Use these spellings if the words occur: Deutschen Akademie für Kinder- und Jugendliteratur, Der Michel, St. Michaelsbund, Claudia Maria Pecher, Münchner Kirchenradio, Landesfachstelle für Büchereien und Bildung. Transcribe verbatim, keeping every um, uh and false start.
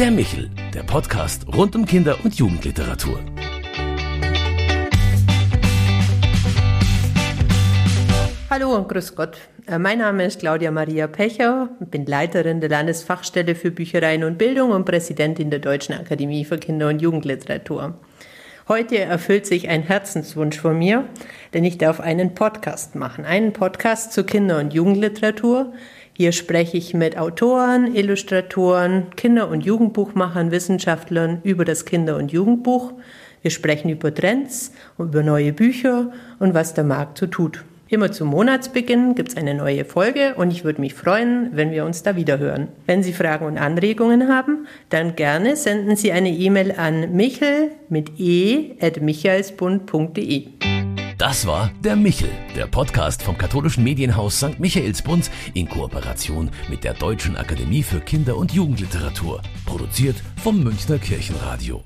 Der Michel, der Podcast rund um Kinder- und Jugendliteratur. Hallo und grüß Gott. Mein Name ist Claudia Maria Pecher, bin Leiterin der Landesfachstelle für Büchereien und Bildung und Präsidentin der Deutschen Akademie für Kinder- und Jugendliteratur. Heute erfüllt sich ein Herzenswunsch von mir, denn ich darf einen Podcast machen. Einen Podcast zu Kinder- und Jugendliteratur. Hier spreche ich mit Autoren, Illustratoren, Kinder- und Jugendbuchmachern, Wissenschaftlern über das Kinder- und Jugendbuch. Wir sprechen über Trends, über neue Bücher und was der Markt so tut. Immer zum Monatsbeginn gibt es eine neue Folge und ich würde mich freuen, wenn wir uns da wiederhören. Wenn Sie Fragen und Anregungen haben, dann gerne senden Sie eine E-Mail an michel mit e at michaelsbund.de. Das war Der Michel, der Podcast vom katholischen Medienhaus Sankt Michaelsbund in Kooperation mit der Deutschen Akademie für Kinder- und Jugendliteratur, produziert vom Münchner Kirchenradio.